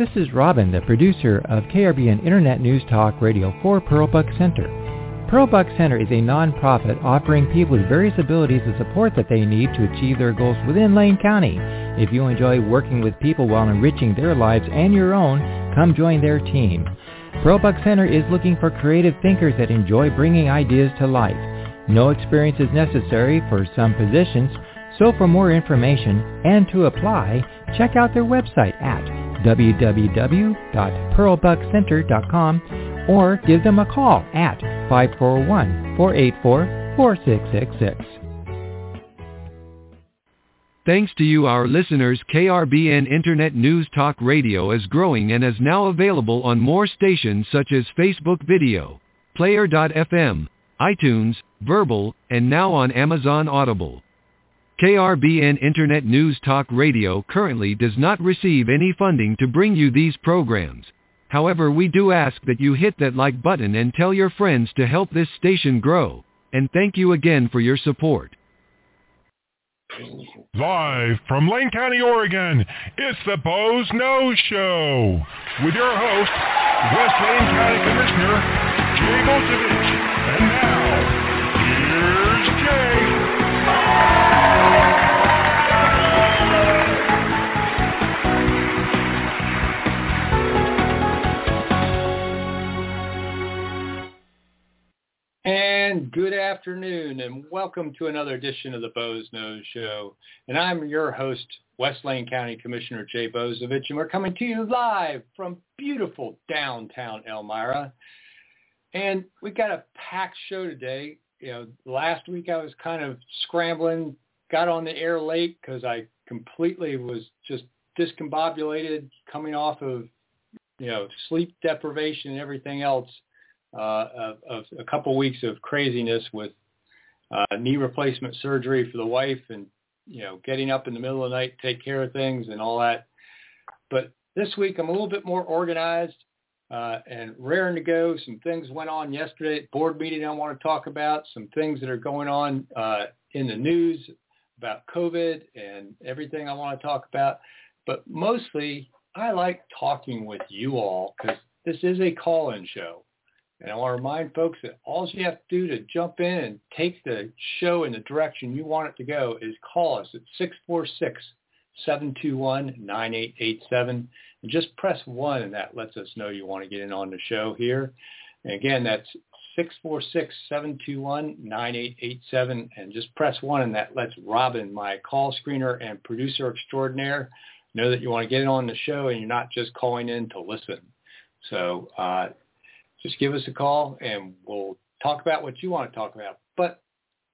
This is Robin, the producer of KRBN Internet News Talk Radio for Pearl Buck Center. Pearl Buck Center is a non-profit offering people with various abilities the support that they need to achieve their goals within Lane County. If you enjoy working with people while enriching their lives and your own, come join their team. Pearl Buck Center is looking for creative thinkers that enjoy bringing ideas to life. No experience is necessary for some positions, so for more information and to apply, check out their website at www.pearlbuckcenter.com or give them a call at 541-484-4666. Thanks to you, our listeners, KRBN Internet News Talk Radio is growing and is now available on more stations such as Facebook Video, Player.fm, iTunes, Verbal, and now on Amazon Audible. KRBN Internet News Talk Radio currently does not receive any funding to bring you these programs. However, we do ask that you hit that like button and tell your friends to help this station grow, and thank you again for your support. Live from Lane County, Oregon, it's the Boze Noze Show with your host, West Lane County Commissioner Jay Bozievich. And now, here's Jay. And good afternoon, and welcome to another edition of the Boze Noze Show. And I'm your host, West Lane County Commissioner Jay Bozievich, and we're coming to you live from beautiful downtown Elmira. And we got a packed show today. You know, last week I was kind of scrambling, got on the air late because I completely was just discombobulated, coming off of, you know, sleep deprivation and everything else of a couple weeks of craziness with knee replacement surgery for the wife and, you know, getting up in the middle of the night to take care of things and all that. But this week I'm a little bit more organized. And raring to go. Some things went on yesterday at board meeting I want to talk about, some things that are going on in the news about COVID and everything I want to talk about. But mostly, I like talking with you all because this is a call-in show. And I want to remind folks that all you have to do to jump in and take the show in the direction you want it to go is call us at 646-721-9887. And just press 1, and that lets us know you want to get in on the show here. And again, that's 646-721-9887. And just press 1, and that lets Robin, my call screener and producer extraordinaire, know that you want to get in on the show and you're not just calling in to listen. So just give us a call, and we'll talk about what you want to talk about. But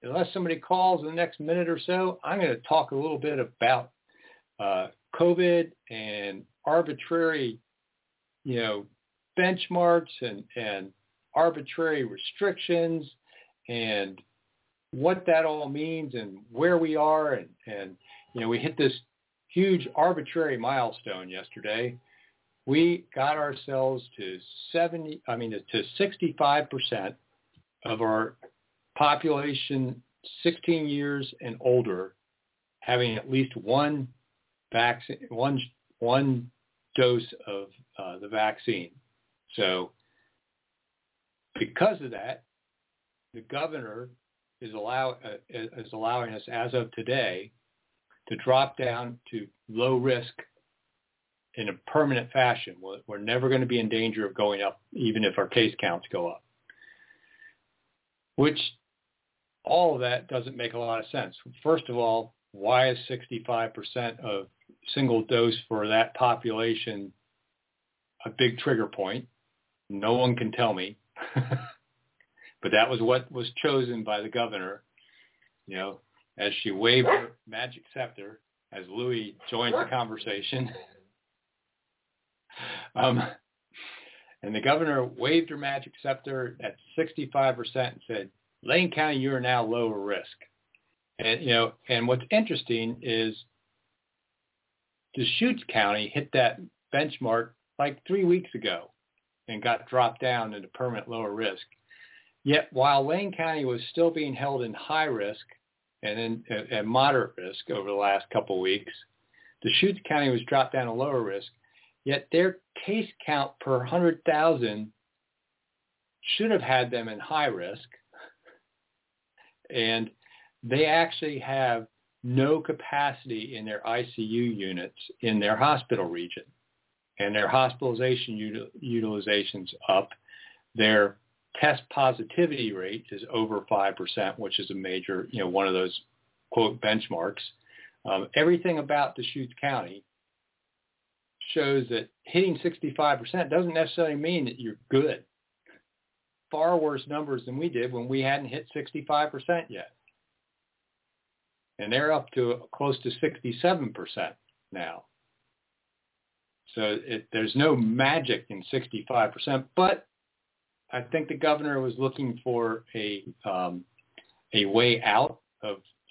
unless somebody calls in the next minute or so, I'm going to talk a little bit about COVID and arbitrary, you know, benchmarks and arbitrary restrictions and what that all means and where we are. And, you know, we hit this huge arbitrary milestone yesterday. We got ourselves to 65% of our population 16 years and older having at least one vaccine, one dose of the vaccine. So because of that, the governor is allowing us as of today to drop down to low risk in a permanent fashion. We're never going to be in danger of going up, even if our case counts go up, which all of that doesn't make a lot of sense. First of all, why is 65% of single dose for that population a big trigger point? No one can tell me, but that was what was chosen by the governor, you know, as she waved her magic scepter as Louis joined the conversation. And the governor waved her magic scepter at 65% and said, Lane County, you are now lower risk. And, you know, and what's interesting is Deschutes County hit that benchmark like 3 weeks ago and got dropped down into permanent lower risk. Yet while Lane County was still being held in high risk and in moderate risk over the last couple of weeks, Deschutes County was dropped down to lower risk, yet their case count per 100,000 should have had them in high risk, and they actually have no capacity in their ICU units in their hospital region, and their hospitalization utilization's up. Their test positivity rate is over 5%, which is a major, one of those, quote, benchmarks. Everything about Deschutes County shows that hitting 65% doesn't necessarily mean that you're good. Far worse numbers than we did when we hadn't hit 65% yet. And they're up to close to 67% now. So there's no magic in 65%, but I think the governor was looking for a way out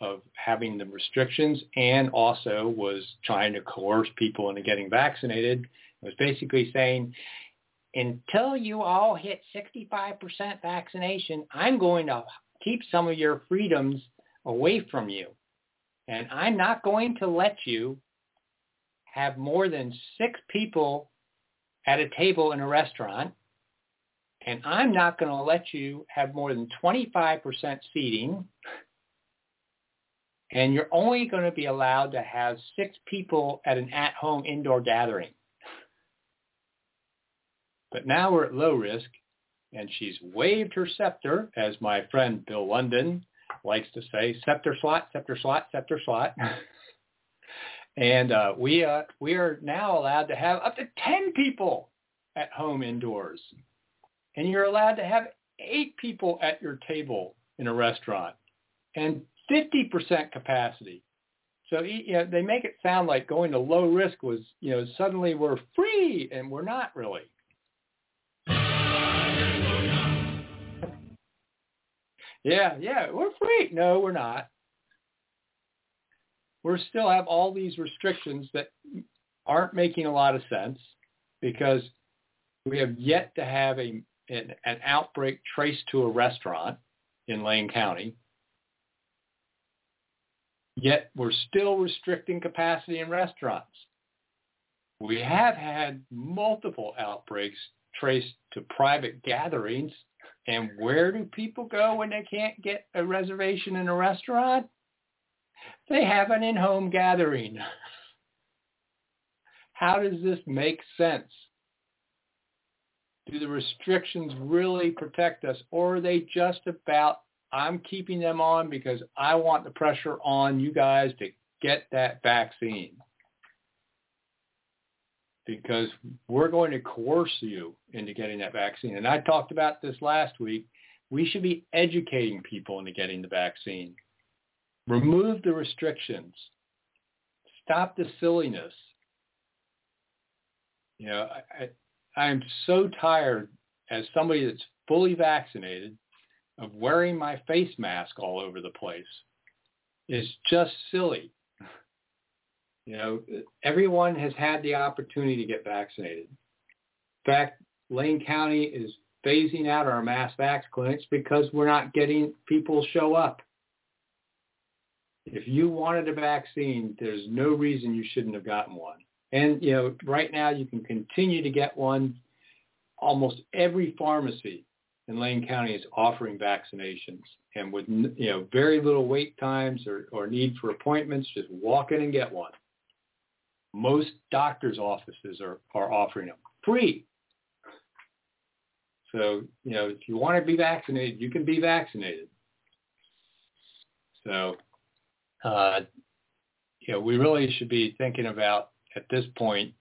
of having the restrictions, and also was trying to coerce people into getting vaccinated. It was basically saying, until you all hit 65% vaccination, I'm going to keep some of your freedoms away from you. And I'm not going to let you have more than 6 people at a table in a restaurant. And I'm not going to let you have more than 25% seating. And you're only going to be allowed to have 6 people at an at-home indoor gathering. But now we're at low risk, and she's waved her scepter, as my friend Bill London likes to say, scepter slot, scepter slot, scepter slot. And we are now allowed to have up to 10 people at home indoors. And you're allowed to have 8 people at your table in a restaurant and 50% capacity. So they make it sound like going to low risk was, suddenly we're free, and we're not really. Yeah, we're free. No, we're not. We still have all these restrictions that aren't making a lot of sense, because we have yet to have an outbreak traced to a restaurant in Lane County. Yet we're still restricting capacity in restaurants. We have had multiple outbreaks traced to private gatherings. And where do people go when they can't get a reservation in a restaurant? They have an in-home gathering. How does this make sense? Do the restrictions really protect us, or are they just about, I'm keeping them on because I want the pressure on you guys to get that vaccine? Because we're going to coerce you into getting that vaccine. And I talked about this last week. We should be educating people into getting the vaccine. Remove the restrictions. Stop the silliness. I am so tired, as somebody that's fully vaccinated, of wearing my face mask all over the place. It's just silly. Everyone has had the opportunity to get vaccinated. In fact, Lane County is phasing out our mass vax clinics because we're not getting people show up. If you wanted a vaccine, there's no reason you shouldn't have gotten one. And, right now you can continue to get one. Almost every pharmacy in Lane County is offering vaccinations. And with, very little wait times or need for appointments, just walk in and get one. Most doctors' offices are offering them free. So, if you want to be vaccinated, you can be vaccinated. So, we really should be thinking about, at this point,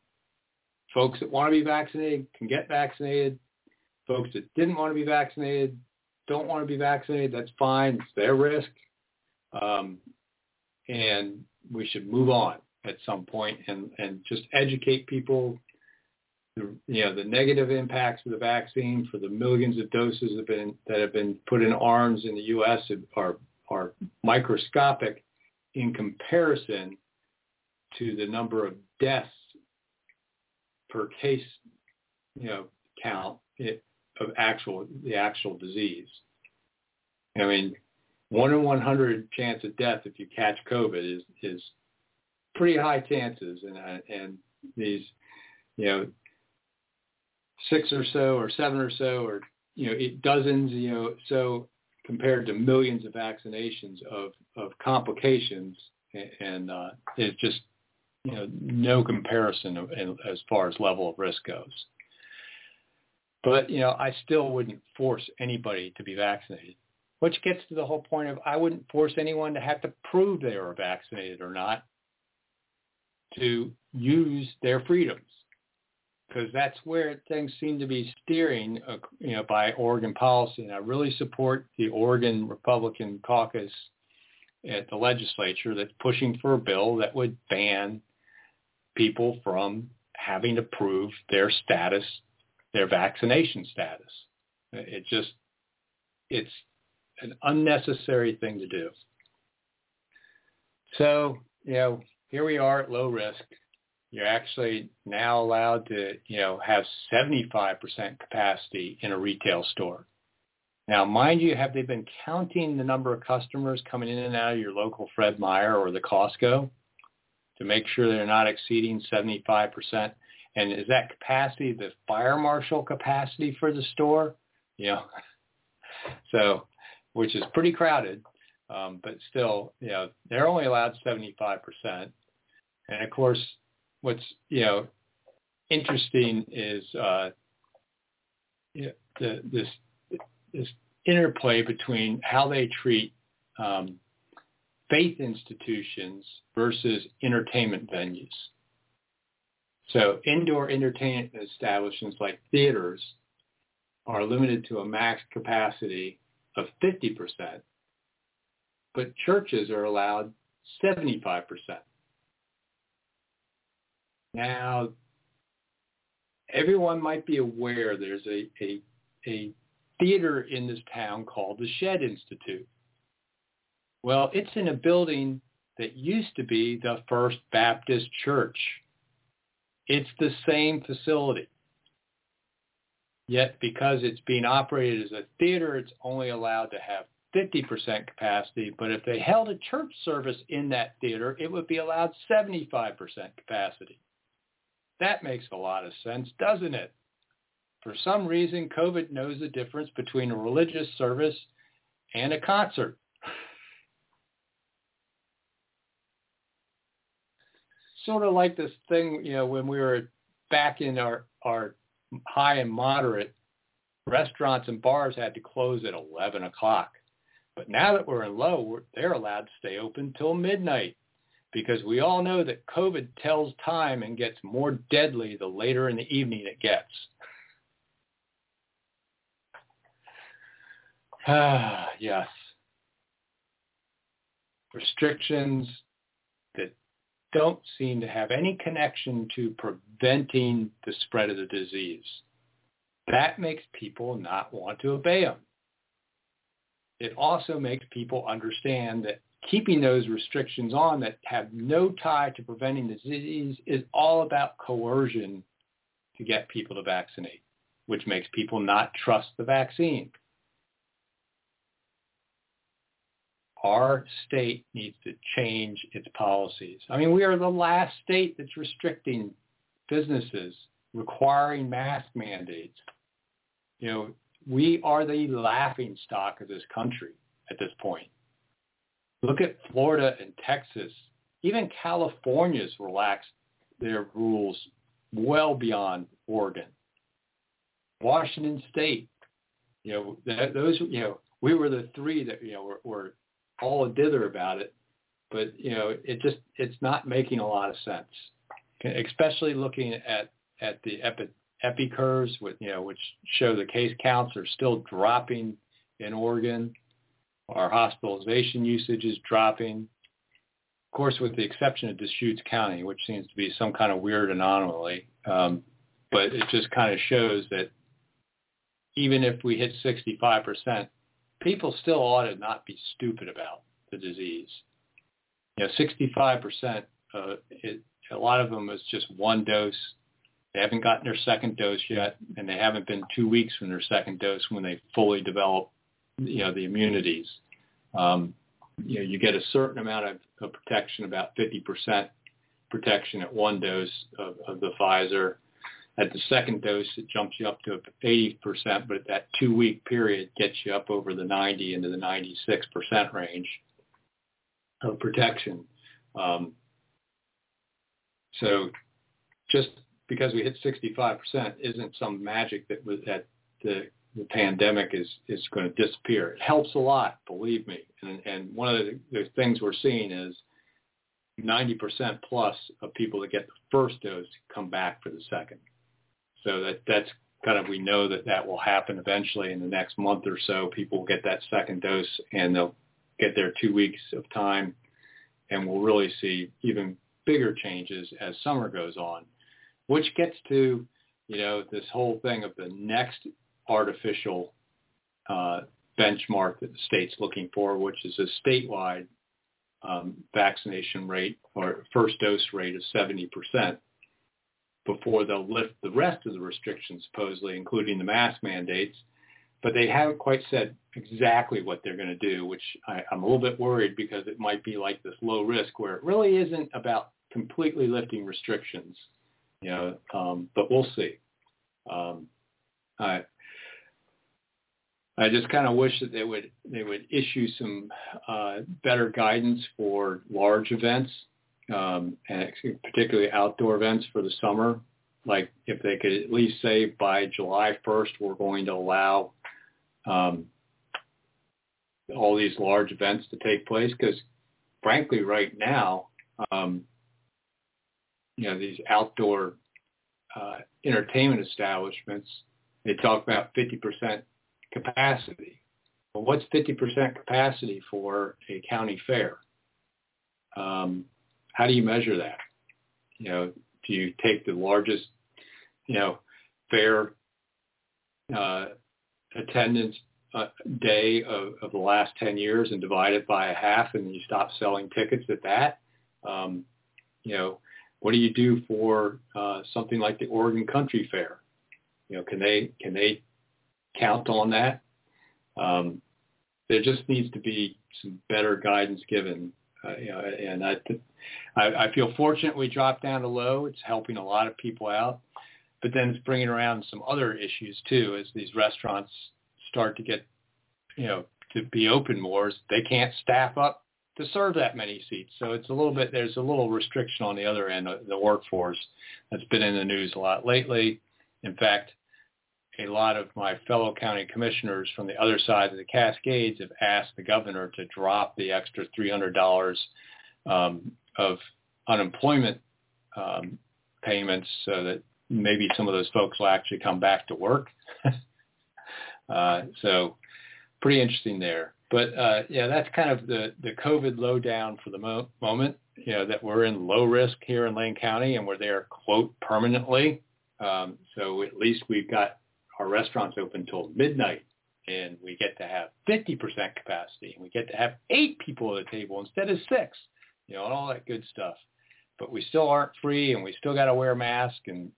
folks that want to be vaccinated can get vaccinated. Folks that didn't want to be vaccinated, don't want to be vaccinated, that's fine. It's their risk. And we should move on at some point and just educate people, the negative impacts of the vaccine for the millions of doses that have been put in arms in the U.S. are microscopic in comparison to the number of deaths per case, count of the actual disease. I mean, 1 in 100 chance of death if you catch COVID is pretty high chances, and these you know, six or so or seven or so or, you know, dozens, you know, so compared to millions of vaccinations of complications. And it's just, you know, no comparison as far as level of risk goes. But, you know, I still wouldn't force anybody to be vaccinated, which gets to the whole point of I wouldn't force anyone to have to prove they were vaccinated or not to use their freedoms, because that's where things seem to be steering, you know, by Oregon policy. And I really support the Oregon Republican caucus at the legislature that's pushing for a bill that would ban people from having to prove their status, their vaccination status. It just, it's an unnecessary thing to do. So, you know, here we are at low risk. You're actually now allowed to, you know, have 75% capacity in a retail store. Now, mind you, have they been counting the number of customers coming in and out of your local Fred Meyer or the Costco to make sure they're not exceeding 75%? And is that capacity the fire marshal capacity for the store? You know, so, which is pretty crowded, but still, you know, they're only allowed 75%. And of course, what's, you know, interesting is you know, this interplay between how they treat faith institutions versus entertainment venues. So indoor entertainment establishments like theaters are limited to a max capacity of 50%, but churches are allowed 75%. Now, everyone might be aware there's a theater in this town called the Shedd Institute. Well, it's in a building that used to be the First Baptist Church. It's the same facility. Yet because it's being operated as a theater, it's only allowed to have 50% capacity. But if they held a church service in that theater, it would be allowed 75% capacity. That makes a lot of sense, doesn't it? For some reason, COVID knows the difference between a religious service and a concert. Sort of like this thing, you know, when we were back in our high and moderate, restaurants and bars had to close at 11 o'clock. But now that we're in low, they're allowed to stay open till midnight, because we all know that COVID tells time and gets more deadly the later in the evening it gets. Ah, yes. Restrictions that don't seem to have any connection to preventing the spread of the disease. That makes people not want to obey them. It also makes people understand that keeping those restrictions on that have no tie to preventing the disease is all about coercion to get people to vaccinate, which makes people not trust the vaccine. Our state needs to change its policies. I mean, we are the last state that's restricting businesses, requiring mask mandates. You know, we are the laughing stock of this country at this point. Look at Florida and Texas. Even California's relaxed their rules well beyond Oregon. Washington State, you know, those, you know, we were the three that, you know, were all a dither about it, but, you know, it's not making a lot of sense, especially looking at the epi curves with, you know, which show the case counts are still dropping in Oregon. Our hospitalization usage is dropping, of course, with the exception of Deschutes County, which seems to be some kind of weird anomaly. But it just kind of shows that even if we hit 65%, people still ought to not be stupid about the disease. You know, 65%, a lot of them is just one dose. They haven't gotten their second dose yet, and they haven't been 2 weeks from their second dose when they fully develop, you know, the immunities. You know, you get a certain amount of protection, about 50% protection at one dose of the Pfizer, At the second dose, it jumps you up to 80%, but at that 2-week period gets you up over the 90 into the 96% range of protection. So just because we hit 65% isn't some magic that was at the pandemic is going to disappear. It helps a lot, believe me. And one of the things we're seeing is 90% plus of people that get the first dose come back for the second. So that's kind of, we know that will happen eventually in the next month or so. People will get that second dose and they'll get their 2 weeks of time, and we'll really see even bigger changes as summer goes on, which gets to, this whole thing of the next artificial benchmark that the state's looking for, which is a statewide vaccination rate or first dose rate of 70% before they'll lift the rest of the restrictions, supposedly, including the mask mandates. But they haven't quite said exactly what they're going to do, which I'm a little bit worried, because it might be like this low risk where it really isn't about completely lifting restrictions, but we'll see. I just kind of wish that they would issue some better guidance for large events, and particularly outdoor events for the summer. Like if they could at least say by July 1st, we're going to allow all these large events to take place, because frankly, right now, these outdoor entertainment establishments, they talk about 50% capacity. Well, what's 50% capacity for a county fair? How do you measure that? Do you take the largest, fair attendance day of the last 10 years and divide it by a half, and you stop selling tickets at that? What do you do for something like the Oregon Country Fair? Can they count on that? There just needs to be some better guidance given. And I feel fortunate we dropped down to low. It's helping a lot of people out, but then it's bringing around some other issues too, as these restaurants start to get, to be open more. They can't staff up to serve that many seats. So it's a little bit, there's a little restriction on the other end of the workforce that's been in the news a lot lately. In fact, a lot of my fellow county commissioners from the other side of the Cascades have asked the governor to drop the extra $300 of unemployment payments, so that maybe some of those folks will actually come back to work. So pretty interesting there. But that's kind of the COVID lowdown for the moment, that we're in low risk here in Lane County, and we're there, quote, permanently. So at least we've got our restaurants open till midnight, and we get to have 50% capacity, and we get to have 8 people at a table instead of 6, and all that good stuff. But we still aren't free, and we still got to wear a mask. And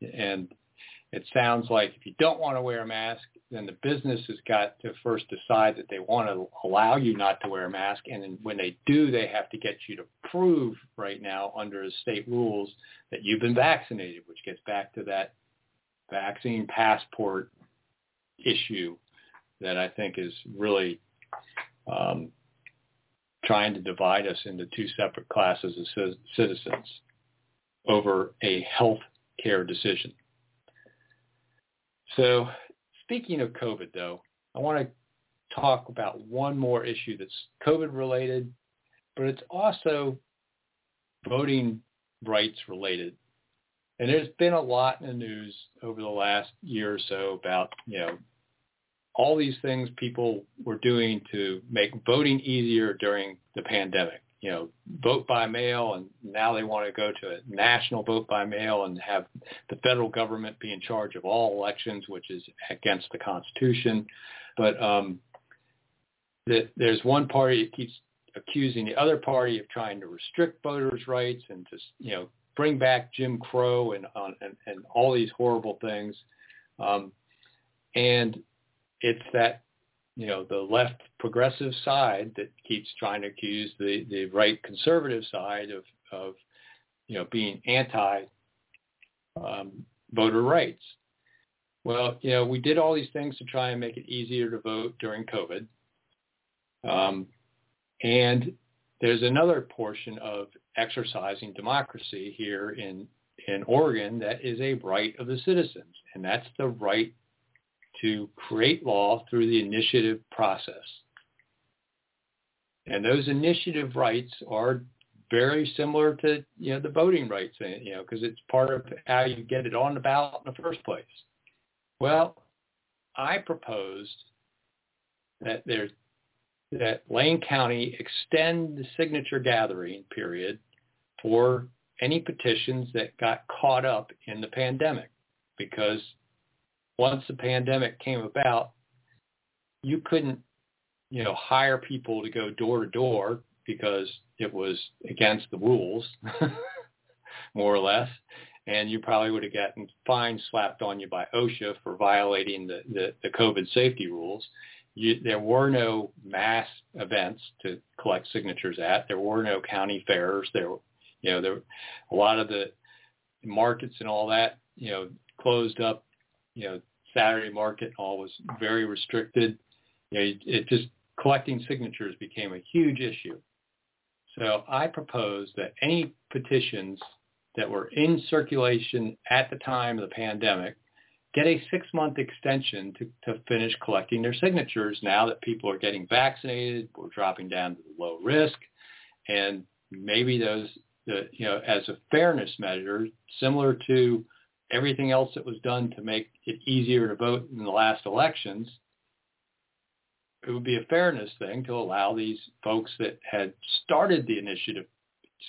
it sounds like if you don't want to wear a mask, then the business has got to first decide that they want to allow you not to wear a mask. And then when they do, they have to get you to prove right now under the state rules that you've been vaccinated, which gets back to that vaccine passport issue that I think is really trying to divide us into 2 separate classes of citizens over a health care decision. So speaking of COVID, though, I want to talk about one more issue that's COVID-related, but it's also voting rights-related. And there's been a lot in the news over the last year or so about, all these things people were doing to make voting easier during the pandemic, vote by mail, and now they want to go to a national vote by mail and have the federal government be in charge of all elections, which is against the Constitution. But there's one party that keeps accusing the other party of trying to restrict voters' rights and just, bring back Jim Crow and all these horrible things. And it's that, the left progressive side that keeps trying to accuse the right conservative side of being anti voter rights. Well, you know, we did all these things to try and make it easier to vote during COVID. And there's another portion of exercising democracy here in Oregon that is a right of the citizens, and that's the right to create law through the initiative process. And those initiative rights are very similar to, you know, the voting rights, you know, because it's part of how you get it on the ballot in the first place. Well, I proposed that Lane County extend the signature gathering period for any petitions that got caught up in the pandemic, because once the pandemic came about, you couldn't, you know, hire people to go door to door because it was against the rules, more or less. And you probably would have gotten fines slapped on you by OSHA for violating the COVID safety rules. There were no mass events to collect signatures at. There were no county fairs. There were a lot of the markets and all that, you know, closed up. You know, Saturday market all was very restricted. You know, it just collecting signatures became a huge issue. So I proposed that any petitions that were in circulation at the time of the pandemic get a 6-month extension to finish collecting their signatures now that people are getting vaccinated, we're dropping down to the low risk, and maybe as a fairness measure, similar to everything else that was done to make it easier to vote in the last elections, it would be a fairness thing to allow these folks that had started the initiative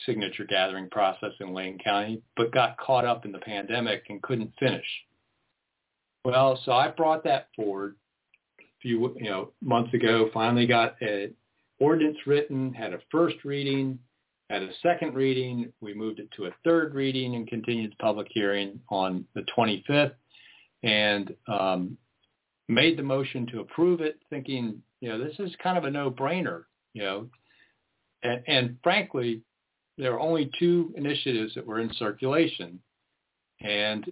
signature gathering process in Lane County, but got caught up in the pandemic and couldn't finish. Well, so I brought that forward a few months ago, finally got an ordinance written, had a first reading, had a second reading. We moved it to a third reading and continued the public hearing on the 25th, and made the motion to approve it, thinking, this is kind of a no-brainer, And frankly, there are only two initiatives that were in circulation, and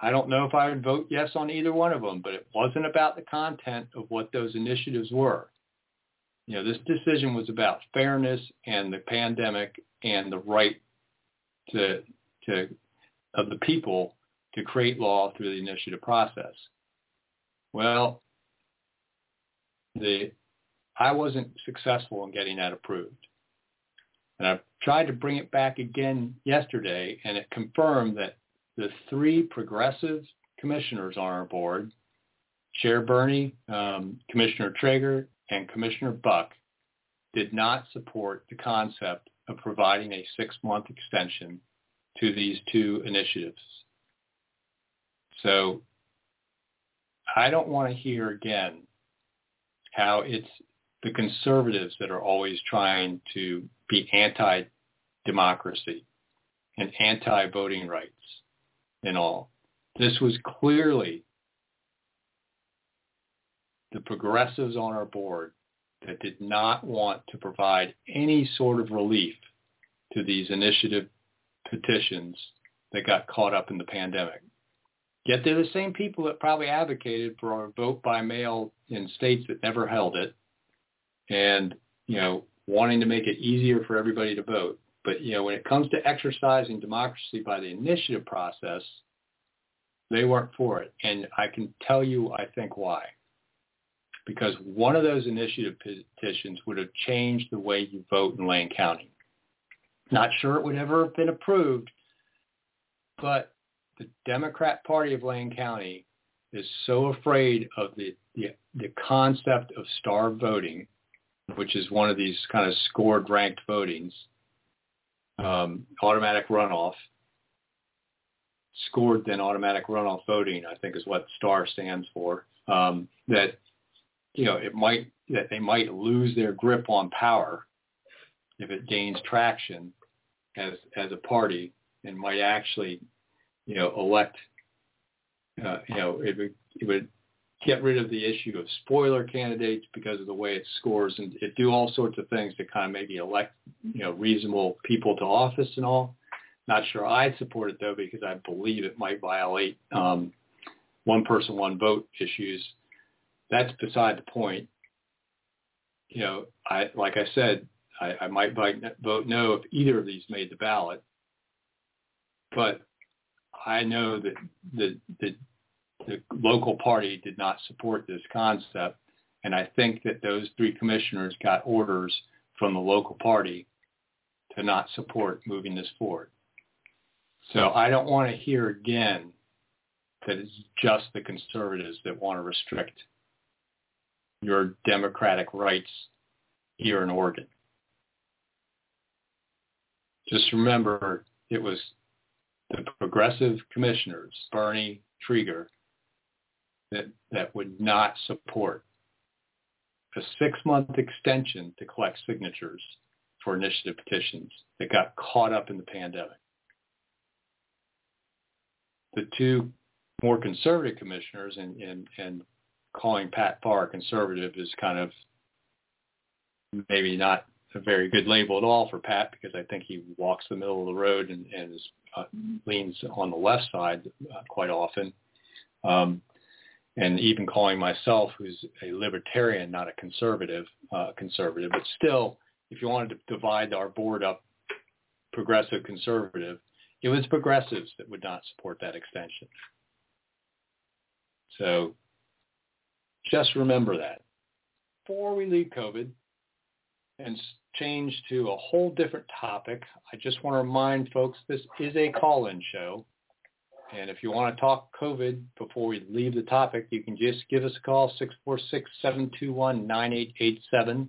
I don't know if I would vote yes on either one of them, but it wasn't about the content of what those initiatives were. This decision was about fairness and the pandemic and the right of the people to create law through the initiative process. Well, I wasn't successful in getting that approved. And I've tried to bring it back again yesterday, and it confirmed that the three progressive commissioners on our board, Chair Berney, Commissioner Trieger, and Commissioner Buch, did not support the concept of providing a 6-month extension to these two initiatives. So I don't want to hear again how it's the conservatives that are always trying to be anti-democracy and anti-voting rights and all. This was clearly the progressives on our board that did not want to provide any sort of relief to these initiative petitions that got caught up in the pandemic. Yet they're the same people that probably advocated for a vote by mail in states that never held it and, wanting to make it easier for everybody to vote. But, when it comes to exercising democracy by the initiative process, they weren't for it. And I can tell you, I think, why. Because one of those initiative petitions would have changed the way you vote in Lane County. Not sure it would ever have been approved, but the Democrat Party of Lane County is so afraid of the concept of STAR voting, which is one of these kind of scored ranked votings, automatic runoff, scored then automatic runoff voting, I think is what STAR stands for, that they might lose their grip on power if it gains traction as a party, and might actually, elect, it would get rid of the issue of spoiler candidates because of the way it scores, and it do all sorts of things to kind of maybe elect, reasonable people to office and all. Not sure I'd support it, though, because I believe it might violate one person, one vote issues. That's beside the point. You know, I might vote no if either of these made the ballot. But I know that the local party did not support this concept, and I think that those three commissioners got orders from the local party to not support moving this forward. So I don't want to hear again that it's just the conservatives that want to restrict your democratic rights here in Oregon. Just remember, it was the progressive commissioners, Berney, Trieger, that would not support a 6-month extension to collect signatures for initiative petitions that got caught up in the pandemic. The two more conservative commissioners, and calling Pat Farr conservative is kind of maybe not a very good label at all for Pat, because I think he walks the middle of the road and leans on the left side quite often. And even calling myself, who's a libertarian, not a conservative, but still, if you wanted to divide our board up, progressive, conservative, it was progressives that would not support that extension. So just remember that. Before we leave COVID and change to a whole different topic, I just want to remind folks this is a call-in show. And if you want to talk COVID before we leave the topic, you can just give us a call, 646-721-9887.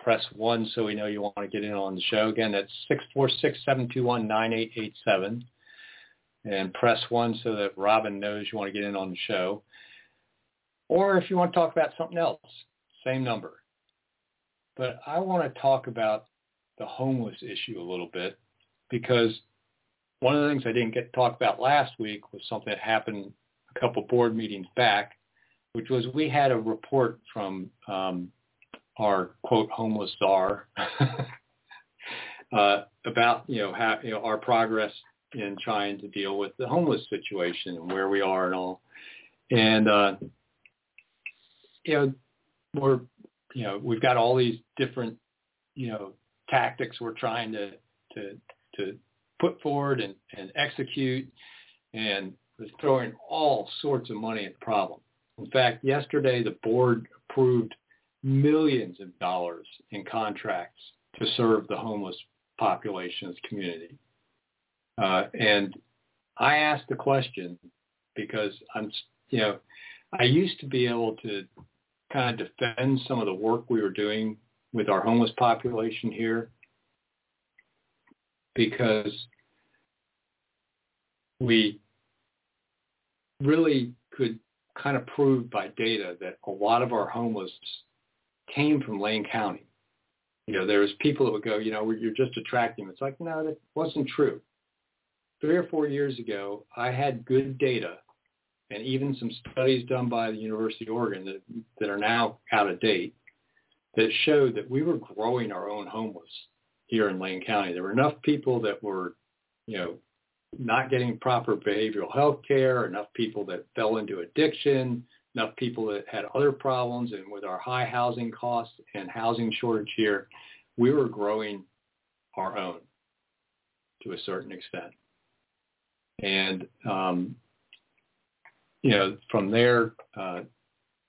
Press 1 so we know you want to get in on the show. Again, that's 646-721-9887. And press 1 so that Robin knows you want to get in on the show. Or if you want to talk about something else, same number. But I want to talk about the homeless issue a little bit, because one of the things I didn't get to talk about last week was something that happened a couple board meetings back, which was we had a report from our, quote, homeless czar about, how, our progress in trying to deal with the homeless situation and where we are and all. And, we've got all these different, tactics we're trying to put forward and execute, and throwing all sorts of money at the problem. In fact, yesterday the board approved millions of dollars in contracts to serve the homeless population's community. And I asked the question because I used to be able to kind of defend some of the work we were doing with our homeless population here, because we really could kind of prove by data that a lot of our homeless came from Lane County. There was people that would go, you're just attracting them. It's like, no, that wasn't true. 3 or 4 years ago, I had good data, and even some studies done by the University of Oregon that are now out of date, that showed that we were growing our own homeless here in Lane County. There were enough people that were, not getting proper behavioral health care, enough people that fell into addiction, enough people that had other problems. And with our high housing costs and housing shortage here, we were growing our own to a certain extent. And, from there,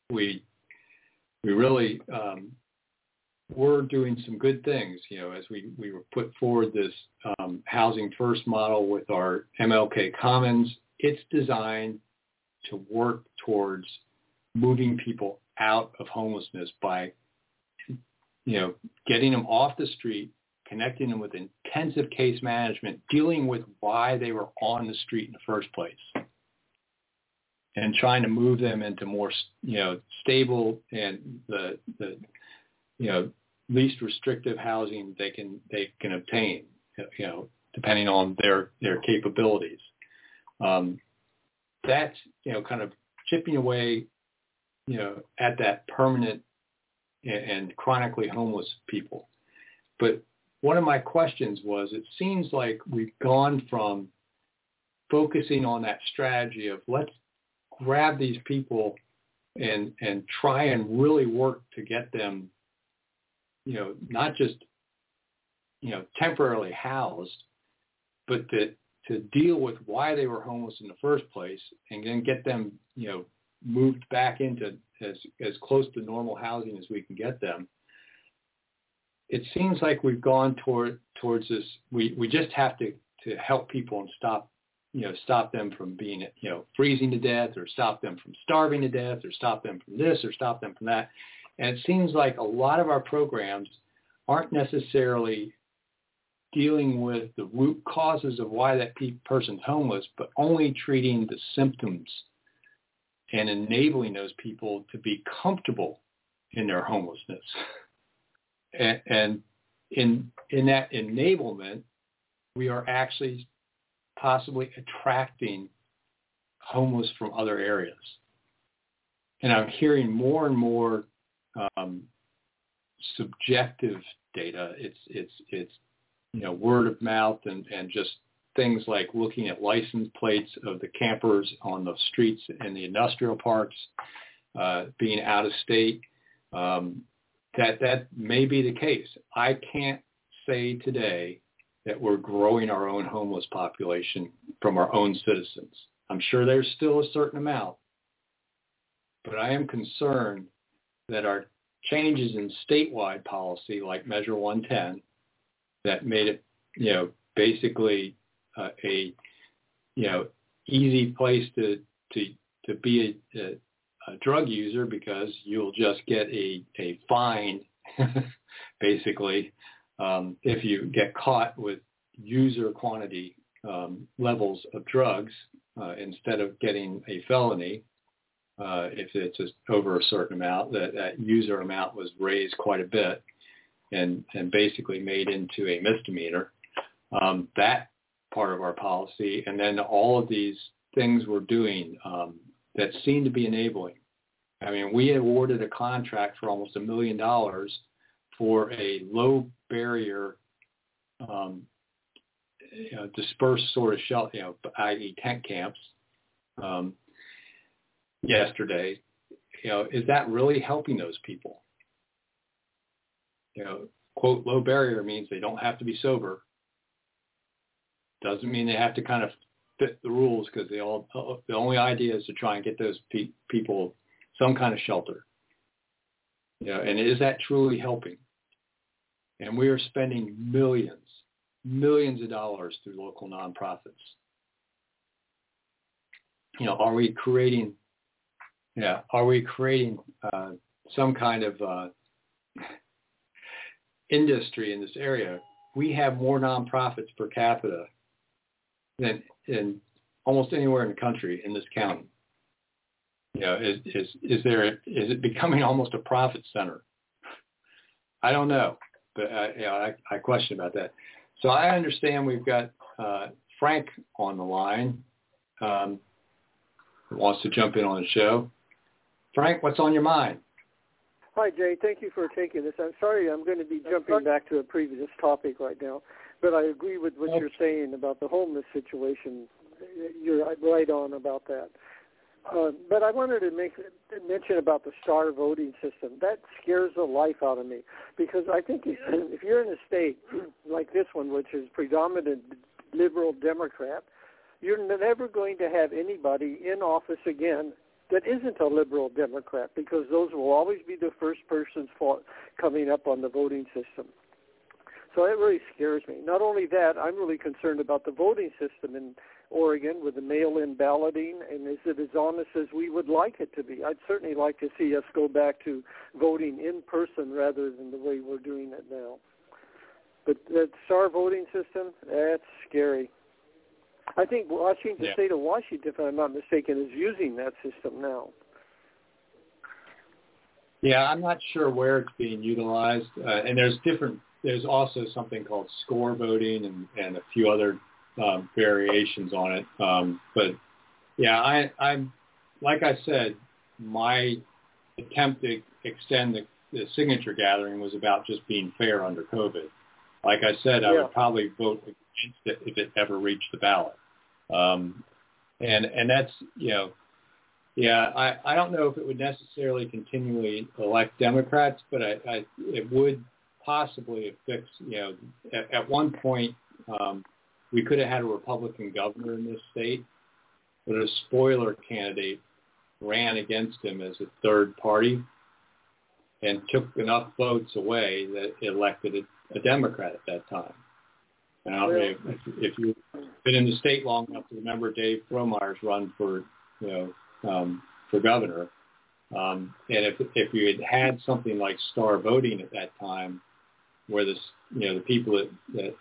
we really, we're doing some good things, as we were put forward this housing first model with our MLK Commons. It's designed to work towards moving people out of homelessness by, getting them off the street, connecting them with intensive case management, dealing with why they were on the street in the first place, and trying to move them into more, stable and the least restrictive housing they can obtain, depending on their capabilities. That's, kind of chipping away, at that permanent and chronically homeless people. But one of my questions was, it seems like we've gone from focusing on that strategy of let's grab these people and try and really work to get them, you know, not just, you know, temporarily housed, but to deal with why they were homeless in the first place, and then get them, you know, moved back into as close to normal housing as we can get them. It seems like we've gone towards this. We just have to help people and stop them from being, you know, freezing to death, or stop them from starving to death, or stop them from this, or stop them from that. And it seems like a lot of our programs aren't necessarily dealing with the root causes of why that person's homeless, but only treating the symptoms and enabling those people to be comfortable in their homelessness. And in that enablement, we are actually possibly attracting homeless from other areas. And I'm hearing more and more subjective data. It's you know, word of mouth and just things like looking at license plates of the campers on the streets in the industrial parks, being out of state. That may be the case. I can't say today that we're growing our own homeless population from our own citizens. I'm sure there's still a certain amount, but I am concerned that our changes in statewide policy, like Measure 110, that made it, you know, basically a, you know, easy place to be a drug user, because you'll just get a fine, basically, if you get caught with user quantity levels of drugs instead of getting a felony, if it's over a certain amount. That user amount was raised quite a bit and basically made into a misdemeanor, that part of our policy. And then all of these things we're doing that seem to be enabling. I mean, we awarded a contract for almost $1 million for a low barrier, you know, dispersed sort of shelter, you know, i.e. tent camps, yesterday. You know, is that really helping those people? You know, quote, low barrier means they don't have to be sober. Doesn't mean they have to kind of fit the rules, because the only idea is to try and get those people some kind of shelter. You know, and is that truly helping? And we are spending millions of dollars through local nonprofits. You know, are we creating some kind of industry in this area? We have more nonprofits per capita than in almost anywhere in the country in this county. You know, is it becoming almost a profit center? I don't know, but you know, I question about that. So I understand we've got Frank on the line, who wants to jump in on the show. Frank, what's on your mind? Hi, Jay. Thank you for taking this. I'm sorry I'm going to be jumping back to a previous topic right now, but I agree with what you're saying about the homeless situation. You're right on about that. But I wanted to mention about the STAR voting system. That scares the life out of me, because I think if you're in a state like this one, which is predominant liberal Democrat, you're never going to have anybody in office again that isn't a liberal Democrat, because those will always be the first persons coming up on the voting system. So it really scares me. Not only that, I'm really concerned about the voting system in Oregon with the mail-in balloting, and is it as honest as we would like it to be? I'd certainly like to see us go back to voting in person rather than the way we're doing it now. But that STAR voting system, that's scary. I think the state of Washington, if I'm not mistaken, is using that system now. Yeah, I'm not sure where it's being utilized. And there's also something called score voting and a few other variations on it. But yeah, I'm like I said, my attempt to extend the signature gathering was about just being fair under COVID. Like I said, I would probably vote against it if it ever reached the ballot. And that's, you know, I don't know if it would necessarily continually elect Democrats, but it would possibly affix, you know, at one point we could have had a Republican governor in this state, but a spoiler candidate ran against him as a third party and took enough votes away that elected a Democrat at that time. And I don't know if you've been in the state long enough to remember Dave Frohnmayer's run for, you know, for governor. And if you had something like STAR voting at that time, where this, you know, the people that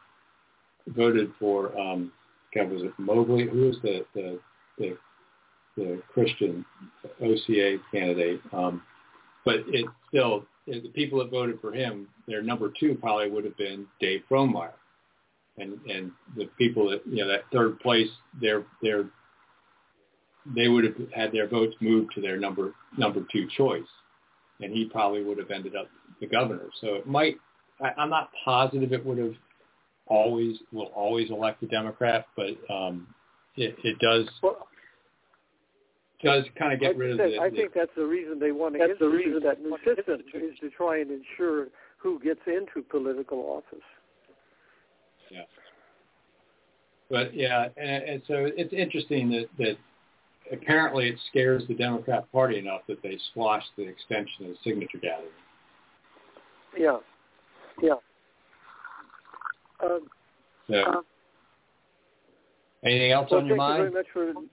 voted for, was it Mobley? Who was the Christian OCA candidate? But it still, the people that voted for him, their number two probably would have been Dave Frohnmayer, and the people that, you know, that third place, they would have had their votes moved to their number two choice, and he probably would have ended up the governor. So it might, I'm not positive it would have will always elect a Democrat, but it does. Well, does kind of get rid of it. I think that's the reason they want to institute that new system, is to try and ensure who gets into political office. Yeah. But, yeah, and so it's interesting that apparently it scares the Democrat Party enough that they squashed the extension of the signature gathering. Yeah, yeah. Anything else on your mind? Thank you very much for...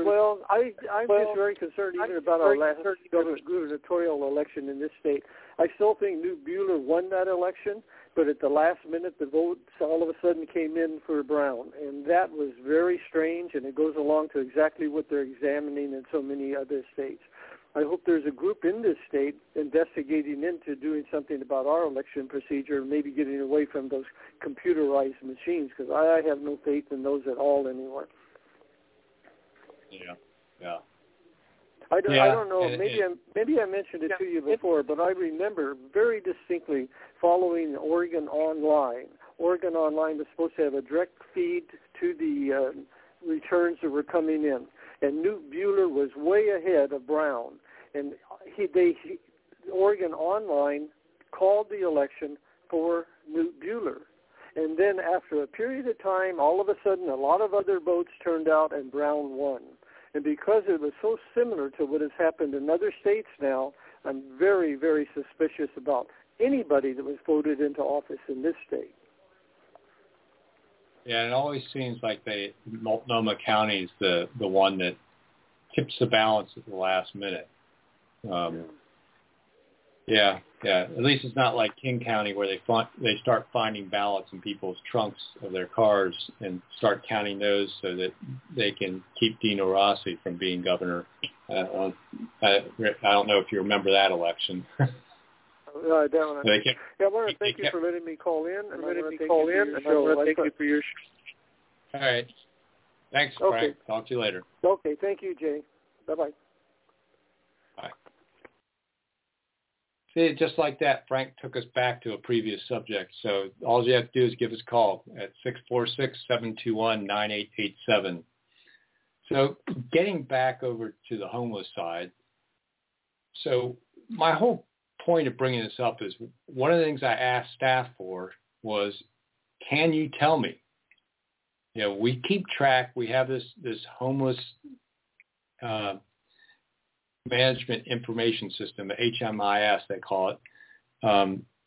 Well, I'm just very concerned even about our last gubernatorial election in this state. I still think Knute Buehler won that election, but at the last minute, the votes all of a sudden came in for Brown, and that was very strange, and it goes along to exactly what they're examining in so many other states. I hope there's a group in this state investigating into doing something about our election procedure and maybe getting away from those computerized machines, because I have no faith in those at all anymore. Yeah, yeah. I don't know. Maybe I mentioned it to you before, but I remember very distinctly following Oregon Online. Oregon Online was supposed to have a direct feed to the returns that were coming in, and Knute Buehler was way ahead of Brown. And Oregon Online called the election for Knute Buehler. And then after a period of time, all of a sudden, a lot of other votes turned out, and Brown won. And because it was so similar to what has happened in other states now, I'm very, very suspicious about anybody that was voted into office in this state. Yeah, it always seems like Multnomah County is the one that tips the balance at the last minute. Yeah. At least it's not like King County, where they start finding ballots in people's trunks of their cars and start counting those so that they can keep Dino Rossi from being governor. I don't know if you remember that election. No, I don't. I want to thank you for letting me call in. I want to thank you for your show. All right. Thanks, Frank. Talk to you later. Okay. Thank you, Jay. Bye-bye. Bye. See, just like that, Frank took us back to a previous subject. So all you have to do is give us a call at 646-721-9887. So getting back over to the homeless side. So my whole point of bringing this up is one of the things I asked staff for was, can you tell me? You know, we keep track. We have this homeless management information system, HMIS they call it.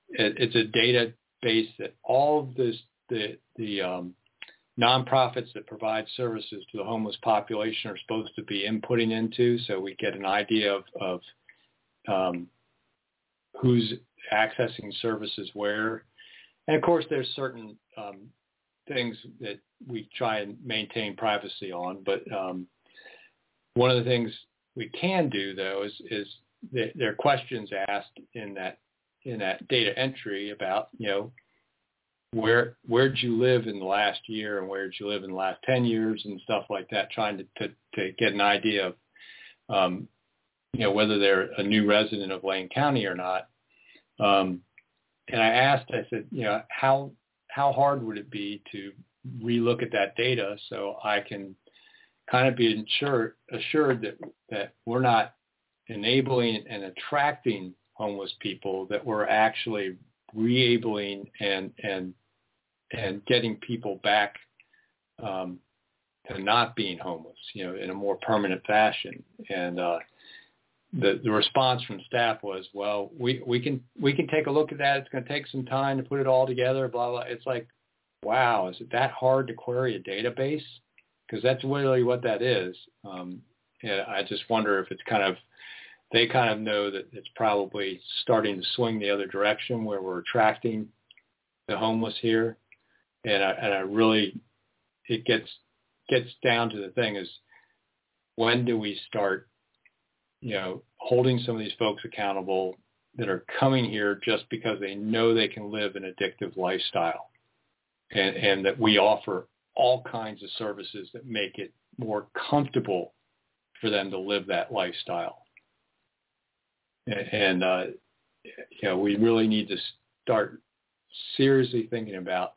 It's a database that all of the nonprofits that provide services to the homeless population are supposed to be inputting into, so we get an idea of who's accessing services where. And of course, there's certain things that we try and maintain privacy on, but one of the things we can do, though, is there are questions asked in that data entry about, you know, where'd you live in the last year and where'd you live in the last 10 years and stuff like that, trying to get an idea of, you know, whether they're a new resident of Lane County or not. And I asked, I said, you know, how hard would it be to relook at that data so I can kind of be assured that we're not enabling and attracting homeless people, that we're actually re-abling and getting people back to not being homeless, you know, in a more permanent fashion. And the response from staff was, well, we can take a look at that. It's going to take some time to put it all together, blah, blah. It's like, wow, is it that hard to query a database? Because that's really what that is. And I just wonder if it's they know that it's probably starting to swing the other direction where we're attracting the homeless here. And I really, it gets down to the thing is, when do we start, you know, holding some of these folks accountable that are coming here just because they know they can live an addictive lifestyle, and that we offer all kinds of services that make it more comfortable for them to live that lifestyle. And you know, we really need to start seriously thinking about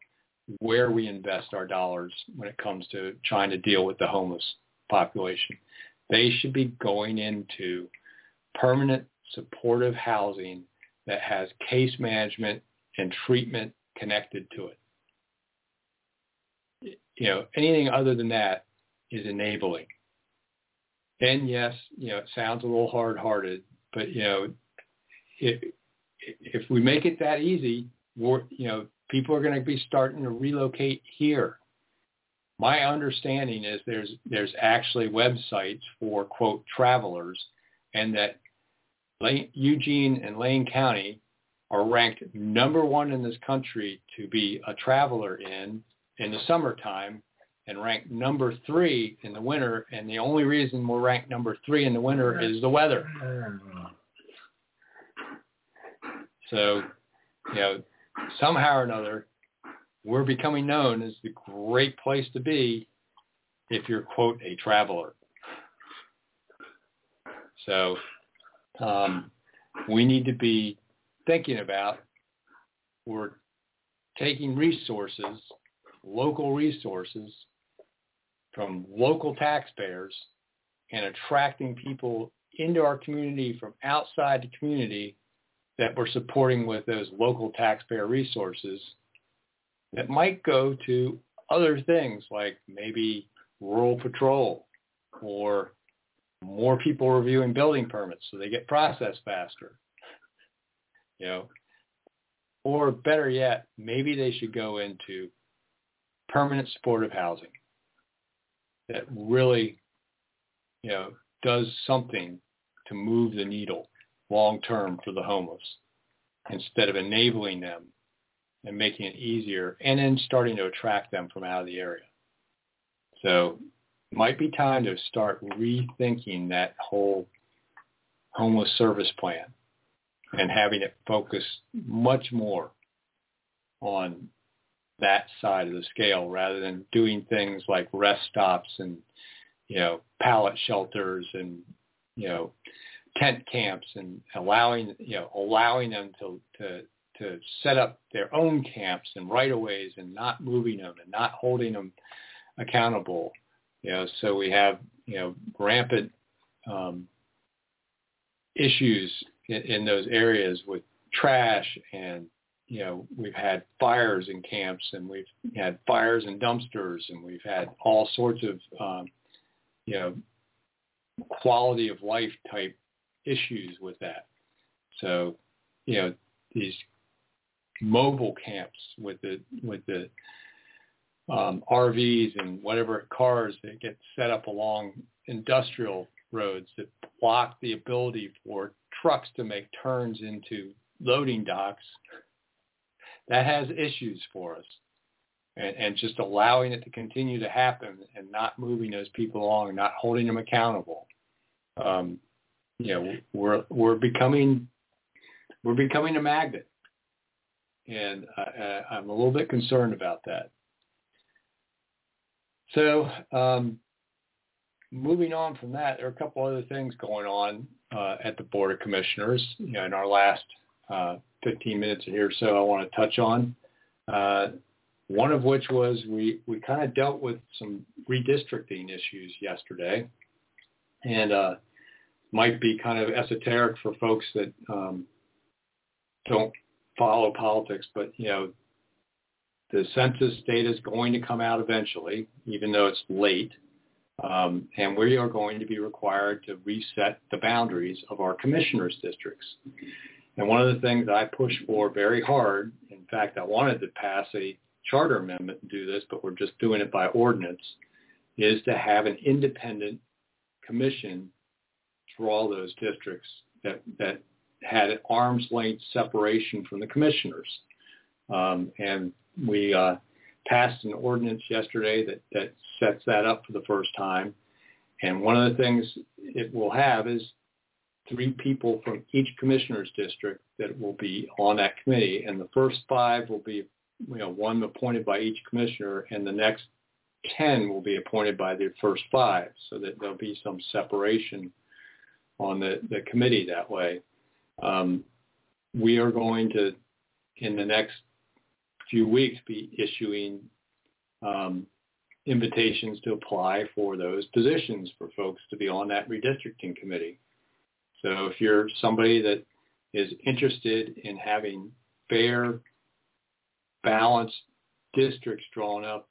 where we invest our dollars when it comes to trying to deal with the homeless population. They should be going into permanent supportive housing that has case management and treatment connected to it. You know, anything other than that is enabling. And yes, you know, it sounds a little hard-hearted, but, you know, if we make it that easy, people are going to be starting to relocate here. My understanding is there's actually websites for, quote, travelers, and that Eugene and Lane County are ranked number one in this country to be a traveler in the summertime, and ranked number 3 in the winter. And the only reason we're ranked number 3 in the winter is the weather. So, you know, somehow or another, we're becoming known as the great place to be if you're, quote, a traveler. So we need to be thinking about, we're taking resources, local resources from local taxpayers, and attracting people into our community from outside the community that we're supporting with those local taxpayer resources that might go to other things like maybe rural patrol or more people reviewing building permits so they get processed faster, you know, or better yet, maybe they should go into permanent supportive housing that really, you know, does something to move the needle long term for the homeless, instead of enabling them and making it easier and then starting to attract them from out of the area. So it might be time to start rethinking that whole homeless service plan and having it focus much more on that side of the scale, rather than doing things like rest stops and, you know, pallet shelters and, you know, tent camps, and allowing them to set up their own camps and right-of-ways and not moving them and not holding them accountable. You know, so we have, you know, rampant issues in those areas with trash, and, you know, we've had fires in camps, and we've had fires in dumpsters, and we've had all sorts of, you know, quality of life type issues with that. So, you know, these mobile camps with the RVs and whatever cars that get set up along industrial roads that block the ability for trucks to make turns into loading docks, that has issues for us. And just allowing it to continue to happen and not moving those people along, not holding them accountable. You know, we're becoming a magnet, and I'm a little bit concerned about that. So moving on from that, there are a couple other things going on at the Board of Commissioners. You know, in our last 15 minutes here or so I want to touch on. One of which was we kind of dealt with some redistricting issues yesterday, and might be kind of esoteric for folks that don't follow politics, but, you know, the census data is going to come out eventually, even though it's late, and we are going to be required to reset the boundaries of our commissioners' districts. And one of the things I pushed for very hard, in fact, I wanted to pass a charter amendment to do this, but we're just doing it by ordinance, is to have an independent commission draw those districts that had an arm's length separation from the commissioners. And we passed an ordinance yesterday that sets that up for the first time. And one of the things it will have is 3 people from each commissioner's district that will be on that committee. And the first 5 will be, you know, 1 appointed by each commissioner, and the next 10 will be appointed by the first 5, so that there'll be some separation on the committee that way. We are going to, in the next few weeks, be issuing invitations to apply for those positions for folks to be on that redistricting committee. So if you're somebody that is interested in having fair, balanced districts drawn up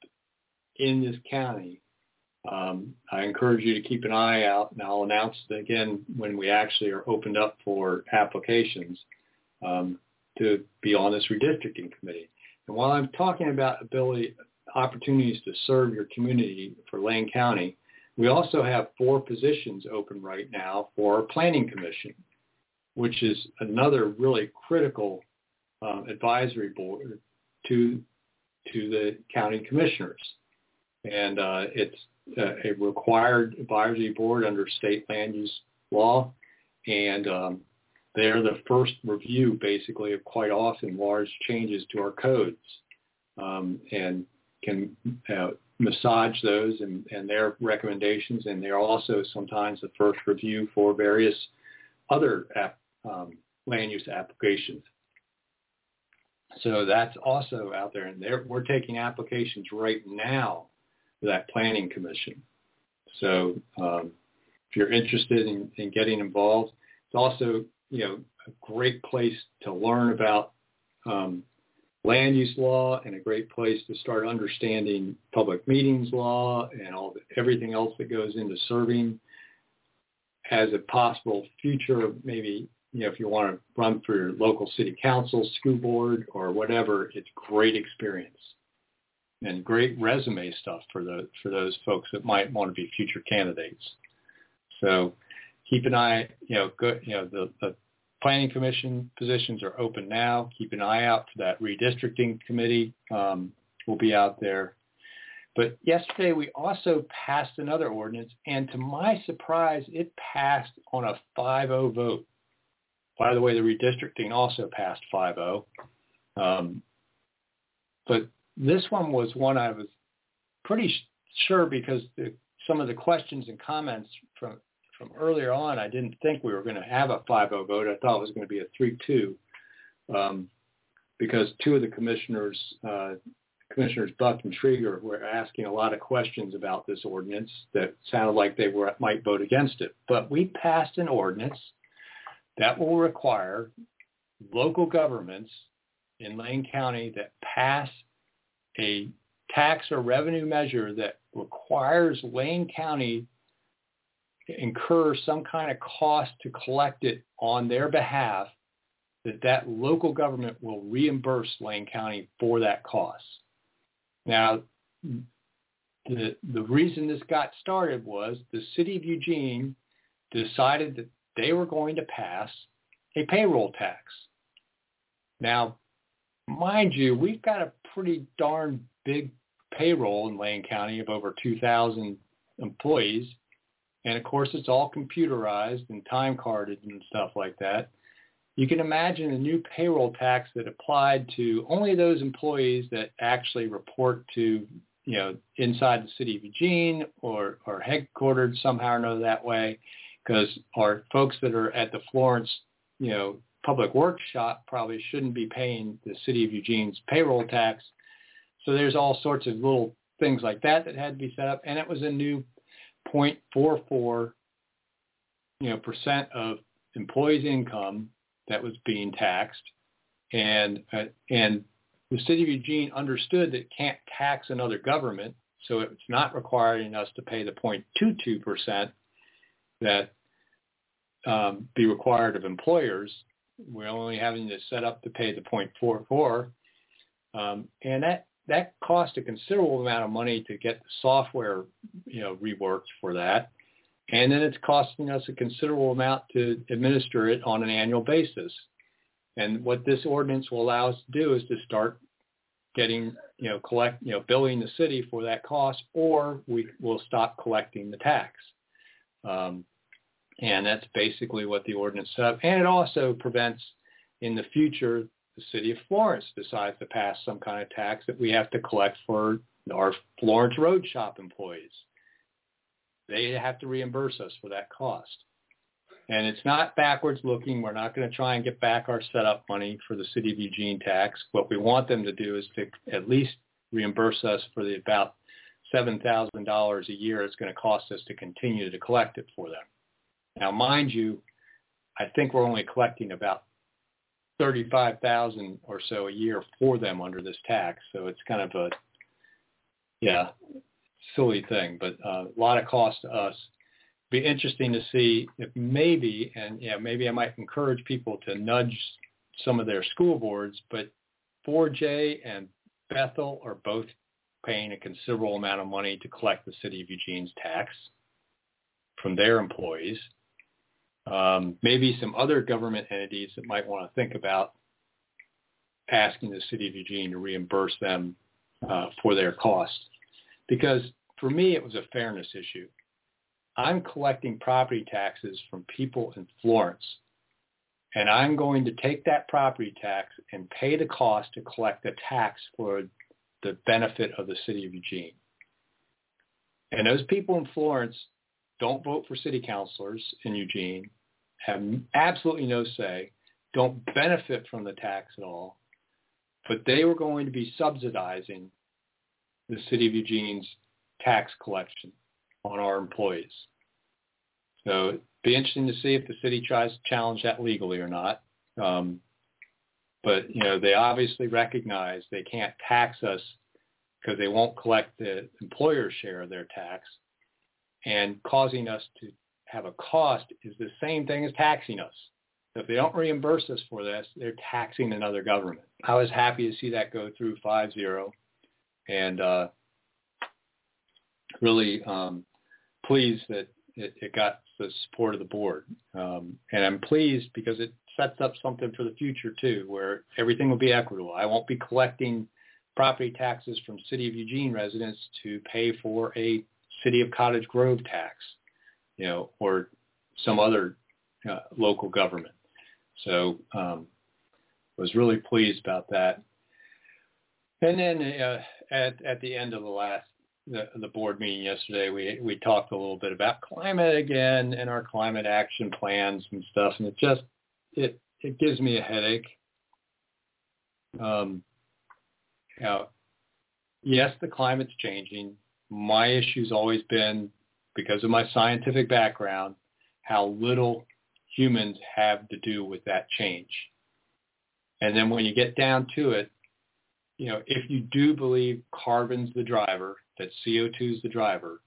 in this county, I encourage you to keep an eye out, and I'll announce it again when we actually are opened up for applications to be on this redistricting committee. And while I'm talking about opportunities to serve your community for Lane County, we also have 4 positions open right now for our Planning Commission, which is another really critical advisory board to the county commissioners. And it's a required advisory board under state land use law, and they're the first review, basically, of quite often large changes to our codes, and can massage those and their recommendations, and they're also sometimes the first review for various other land use applications. So that's also out there, and we're taking applications right now for that Planning Commission. So if you're interested in getting involved, it's also, you know, a great place to learn about land use law, and a great place to start understanding public meetings law and everything else that goes into serving as a possible future, maybe, you know, if you want to run for your local city council, school board, or whatever. It's great experience and great resume stuff for those folks that might want to be future candidates. So keep an eye, the Planning Commission positions are open now. Keep an eye out for that redistricting committee. Will be out there. But yesterday we also passed another ordinance, and to my surprise, it passed on a 5-0 vote. By the way, the redistricting also passed 5-0. But this one was one I was pretty sure, because some of the questions and comments from earlier on, I didn't think we were going to have a 5-0 vote. I thought it was going to be a 3-2, because 2 of the commissioners, Commissioners Buch and Trieger, were asking a lot of questions about this ordinance that sounded like they might vote against it. But we passed an ordinance that will require local governments in Lane County that pass a tax or revenue measure that requires Lane County to incur some kind of cost to collect it on their behalf, that local government will reimburse Lane County for that cost. Now, the reason this got started was the city of Eugene decided that they were going to pass a payroll tax. Now, mind you, we've got a pretty darn big payroll in Lane County of over 2,000 employees. And of course, it's all computerized and time carded and stuff like that. You can imagine a new payroll tax that applied to only those employees that actually report to, you know, inside the city of Eugene or headquartered somehow or another that way, because our folks that are at the Florence, you know, Public Works shop probably shouldn't be paying the city of Eugene's payroll tax. So there's all sorts of little things like that that had to be set up. And it was a new 0.44, % of employees' income that was being taxed. And the city of Eugene understood that it can't tax another government, so it's not requiring us to pay the 0.22% that be required of employers. We're only having to set up to pay the 0.44, and that cost a considerable amount of money to get the software, reworked for that. And then it's costing us a considerable amount to administer it on an annual basis. And what this ordinance will allow us to do is to start getting, billing the city for that cost, or we will stop collecting the tax. And that's basically what the ordinance set up. And it also prevents, in the future, the city of Florence decides to pass some kind of tax that we have to collect for our Florence Road Shop employees. They have to reimburse us for that cost. And it's not backwards looking. We're not going to try and get back our setup money for the city of Eugene tax. What we want them to do is to at least reimburse us for the about $7,000 a year it's going to cost us to continue to collect it for them. Now, mind you, I think we're only collecting about $35,000 or so a year for them under this tax. So it's kind of a, silly thing, but a lot of cost to us. Be interesting to see if maybe I might encourage people to nudge some of their school boards, but 4J and Bethel are both paying a considerable amount of money to collect the city of Eugene's tax from their employees. Maybe some other government entities that might want to think about asking the city of Eugene to reimburse them for their costs. Because for me, it was a fairness issue. I'm collecting property taxes from people in Florence, and I'm going to take that property tax and pay the cost to collect the tax for the benefit of the city of Eugene. And those people in Florence don't vote for city councilors in Eugene, have absolutely no say, don't benefit from the tax at all, but they were going to be subsidizing the city of Eugene's tax collection on our employees. So it'd be interesting to see if the city tries to challenge that legally or not. But, they obviously recognize they can't tax us because they won't collect the employer's share of their tax. And causing us to have a cost is the same thing as taxing us. So if they don't reimburse us for this, they're taxing another government. I was happy to see that go through 5-0 and really pleased that it got the support of the board. And I'm pleased because it sets up something for the future, too, where everything will be equitable. I won't be collecting property taxes from City of Eugene residents to pay for a City of Cottage Grove tax, or some other local government. So was really pleased about that. And then at the end of the board meeting yesterday, we talked a little bit about climate again and our climate action plans and stuff, and it gives me a headache. Yes, the climate's changing. My issue's always been, because of my scientific background, how little humans have to do with that change. And then when you get down to it, if you do believe carbon's the driver, that CO2 is the driver,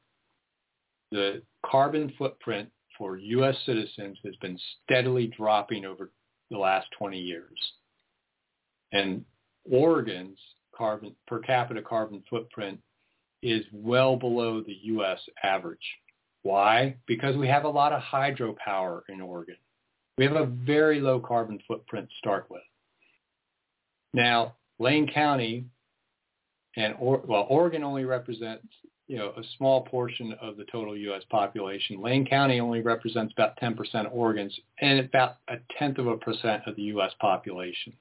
the carbon footprint for U.S. citizens has been steadily dropping over the last 20 years. And Oregon's carbon per capita carbon footprint is well below the U.S. average. Why? Because we have a lot of hydropower in Oregon. We have a very low carbon footprint to start with. Now, Lane County and Oregon only represents, a small portion of the total U.S. population. Lane County only represents about 10% of Oregon's and about 0.1% of the U.S. population.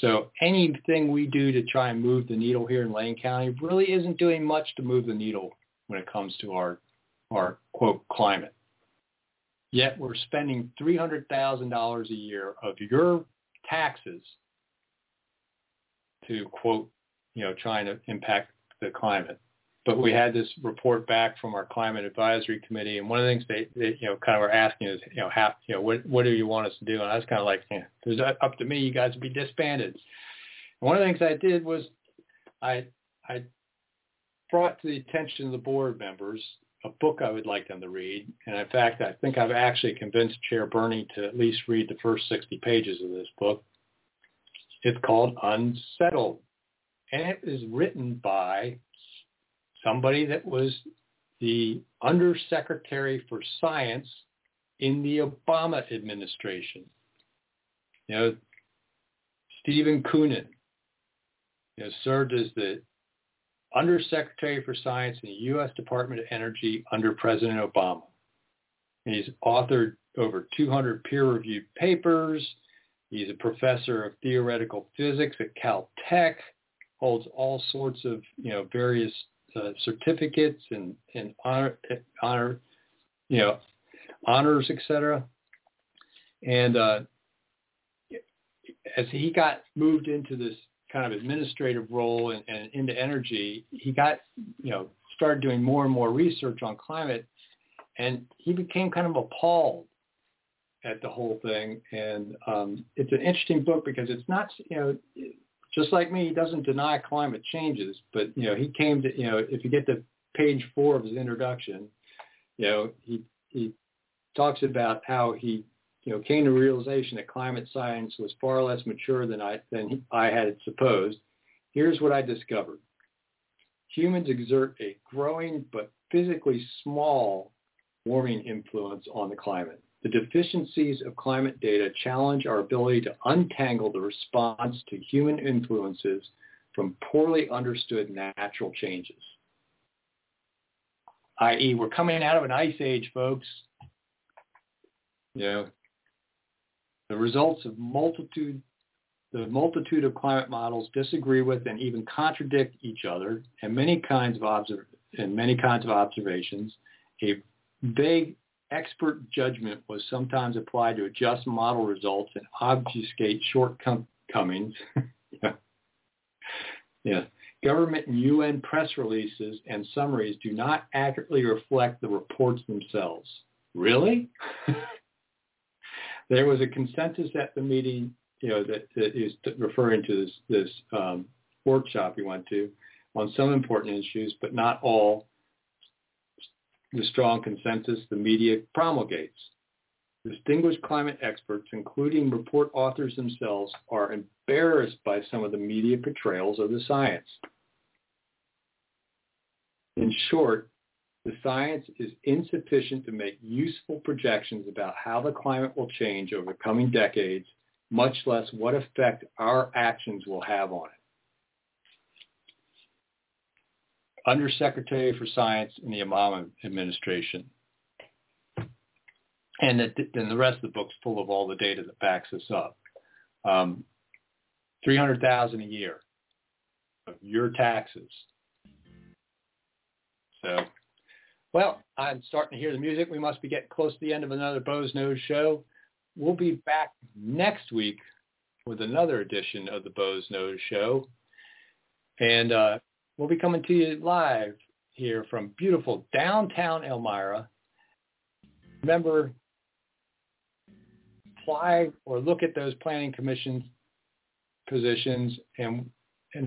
So anything we do to try and move the needle here in Lane County really isn't doing much to move the needle when it comes to our quote, climate. Yet we're spending $300,000 a year of your taxes to, quote, you know, trying to impact the climate. But we had this report back from our Climate Advisory Committee, and one of the things they you know, kind of were asking is, you know, how, you know, what do you want us to do? And I was kind of like, yeah, it's up to me. You guys would be disbanded. And one of the things I did was I brought to the attention of the board members a book I would like them to read. And in fact, I think I've actually convinced Chair Berney to at least read the first 60 pages of this book. It's called Unsettled. And it is written by somebody that was the undersecretary for science in the Obama administration. You know, Stephen Coonan, you know, served as the undersecretary for science in the U.S. Department of Energy under President Obama. And he's authored over 200 peer-reviewed papers. He's a professor of theoretical physics at Caltech, holds all sorts of, you know, various certificates and honor, you know, honors, etc. And as he got moved into this kind of administrative role and into energy, he got, you know, started doing more and more research on climate, and he became kind of appalled at the whole thing. And it's an interesting book because it's not, you know, just like me, he doesn't deny climate changes, but, you know, he came to, you know, if you get to page 4 of his introduction, you know, he talks about how he, you know, came to the realization that climate science was far less mature than I had supposed. Here's what I discovered. Humans exert a growing but physically small warming influence on the climate. The deficiencies of climate data challenge our ability to untangle the response to human influences from poorly understood natural changes. I.e., we're coming out of an ice age, folks. You know, the results of the multitude of climate models disagree with and even contradict each other, and many kinds of observations. A vague expert judgment was sometimes applied to adjust model results and obfuscate shortcomings. Yeah. Government and UN press releases and summaries do not accurately reflect the reports themselves. Really? There was a consensus at the meeting, you know, that is referring to this workshop we went to on some important issues, but not all. The strong consensus the media promulgates. Distinguished climate experts, including report authors themselves, are embarrassed by some of the media portrayals of the science. In short, the science is insufficient to make useful projections about how the climate will change over the coming decades, much less what effect our actions will have on it. Undersecretary for Science in the Obama administration. And then the rest of the book's full of all the data that backs this up. $300,000 a year of your taxes. So, well, I'm starting to hear the music. We must be getting close to the end of another Boze Noze Show. We'll be back next week with another edition of the Boze Noze Show. And, we'll be coming to you live here from beautiful downtown Elmira. Remember, apply or look at those planning commission positions, and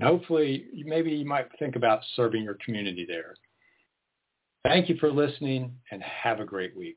hopefully maybe you might think about serving your community there. Thank you for listening, and have a great week.